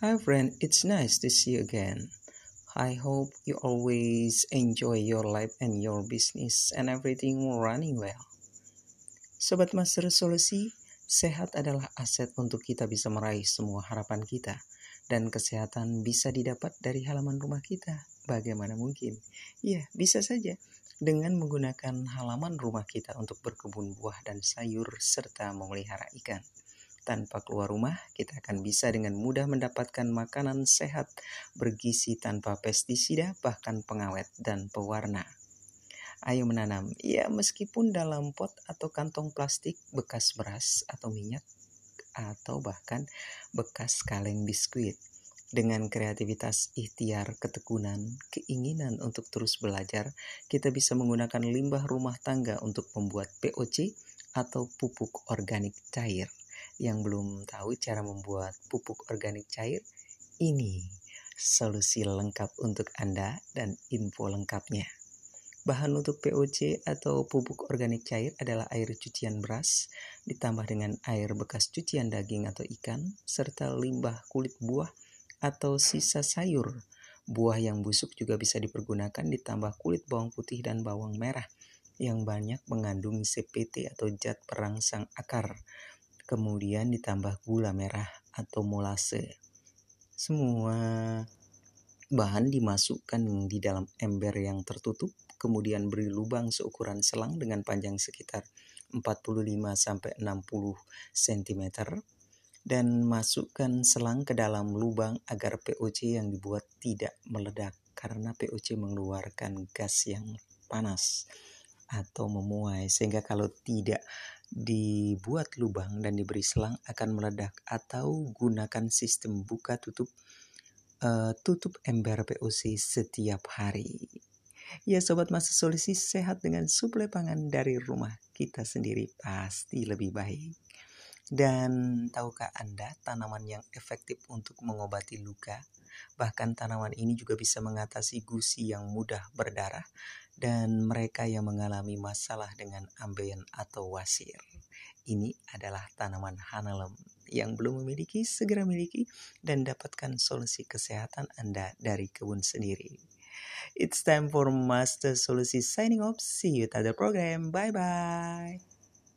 Hi friend, it's nice to see you again. I hope you always enjoy your life and your business and everything running well. Sobat Master Solusi, sehat adalah aset untuk kita bisa meraih semua harapan kita. Dan kesehatan bisa didapat dari halaman rumah kita. Bagaimana mungkin? Ya, bisa saja. Dengan menggunakan halaman rumah kita untuk berkebun buah dan sayur serta memelihara ikan. Tanpa keluar rumah, kita akan bisa dengan mudah mendapatkan makanan sehat, bergizi tanpa pestisida, bahkan pengawet dan pewarna. Ayo menanam, ya meskipun dalam pot atau kantong plastik, bekas beras atau minyak, atau bahkan bekas kaleng biskuit. Dengan kreativitas, ikhtiar, ketekunan, keinginan untuk terus belajar, kita bisa menggunakan limbah rumah tangga untuk membuat POC atau pupuk organik cair. Yang belum tahu cara membuat pupuk organik cair, ini solusi lengkap untuk Anda dan info lengkapnya. Bahan untuk POC atau pupuk organik cair adalah air cucian beras, ditambah dengan air bekas cucian daging atau ikan, serta limbah kulit buah atau sisa sayur. Buah yang busuk juga bisa dipergunakan, ditambah kulit bawang putih dan bawang merah, yang banyak mengandung CPT atau zat perangsang akar. Kemudian ditambah gula merah atau molase. Semua bahan dimasukkan di dalam ember yang tertutup, kemudian beri lubang seukuran selang dengan panjang sekitar 45-60 cm, dan masukkan selang ke dalam lubang agar POC yang dibuat tidak meledak karena POC mengeluarkan gas yang panas atau memuai, sehingga kalau tidak dibuat lubang dan diberi selang akan meledak. Atau gunakan sistem buka tutup tutup ember POC setiap hari. Ya Sobat Master Solusi, sehat dengan suplai pangan dari rumah kita sendiri pasti lebih baik. Dan tahukah Anda tanaman yang efektif untuk mengobati luka? Bahkan tanaman ini juga bisa mengatasi gusi yang mudah berdarah dan mereka yang mengalami masalah dengan ambeien atau wasir. Ini adalah tanaman Hanalem. Yang belum memiliki, segera miliki dan dapatkan solusi kesehatan Anda dari kebun sendiri. It's time for Master Solusi signing off. See you at the program. Bye-bye.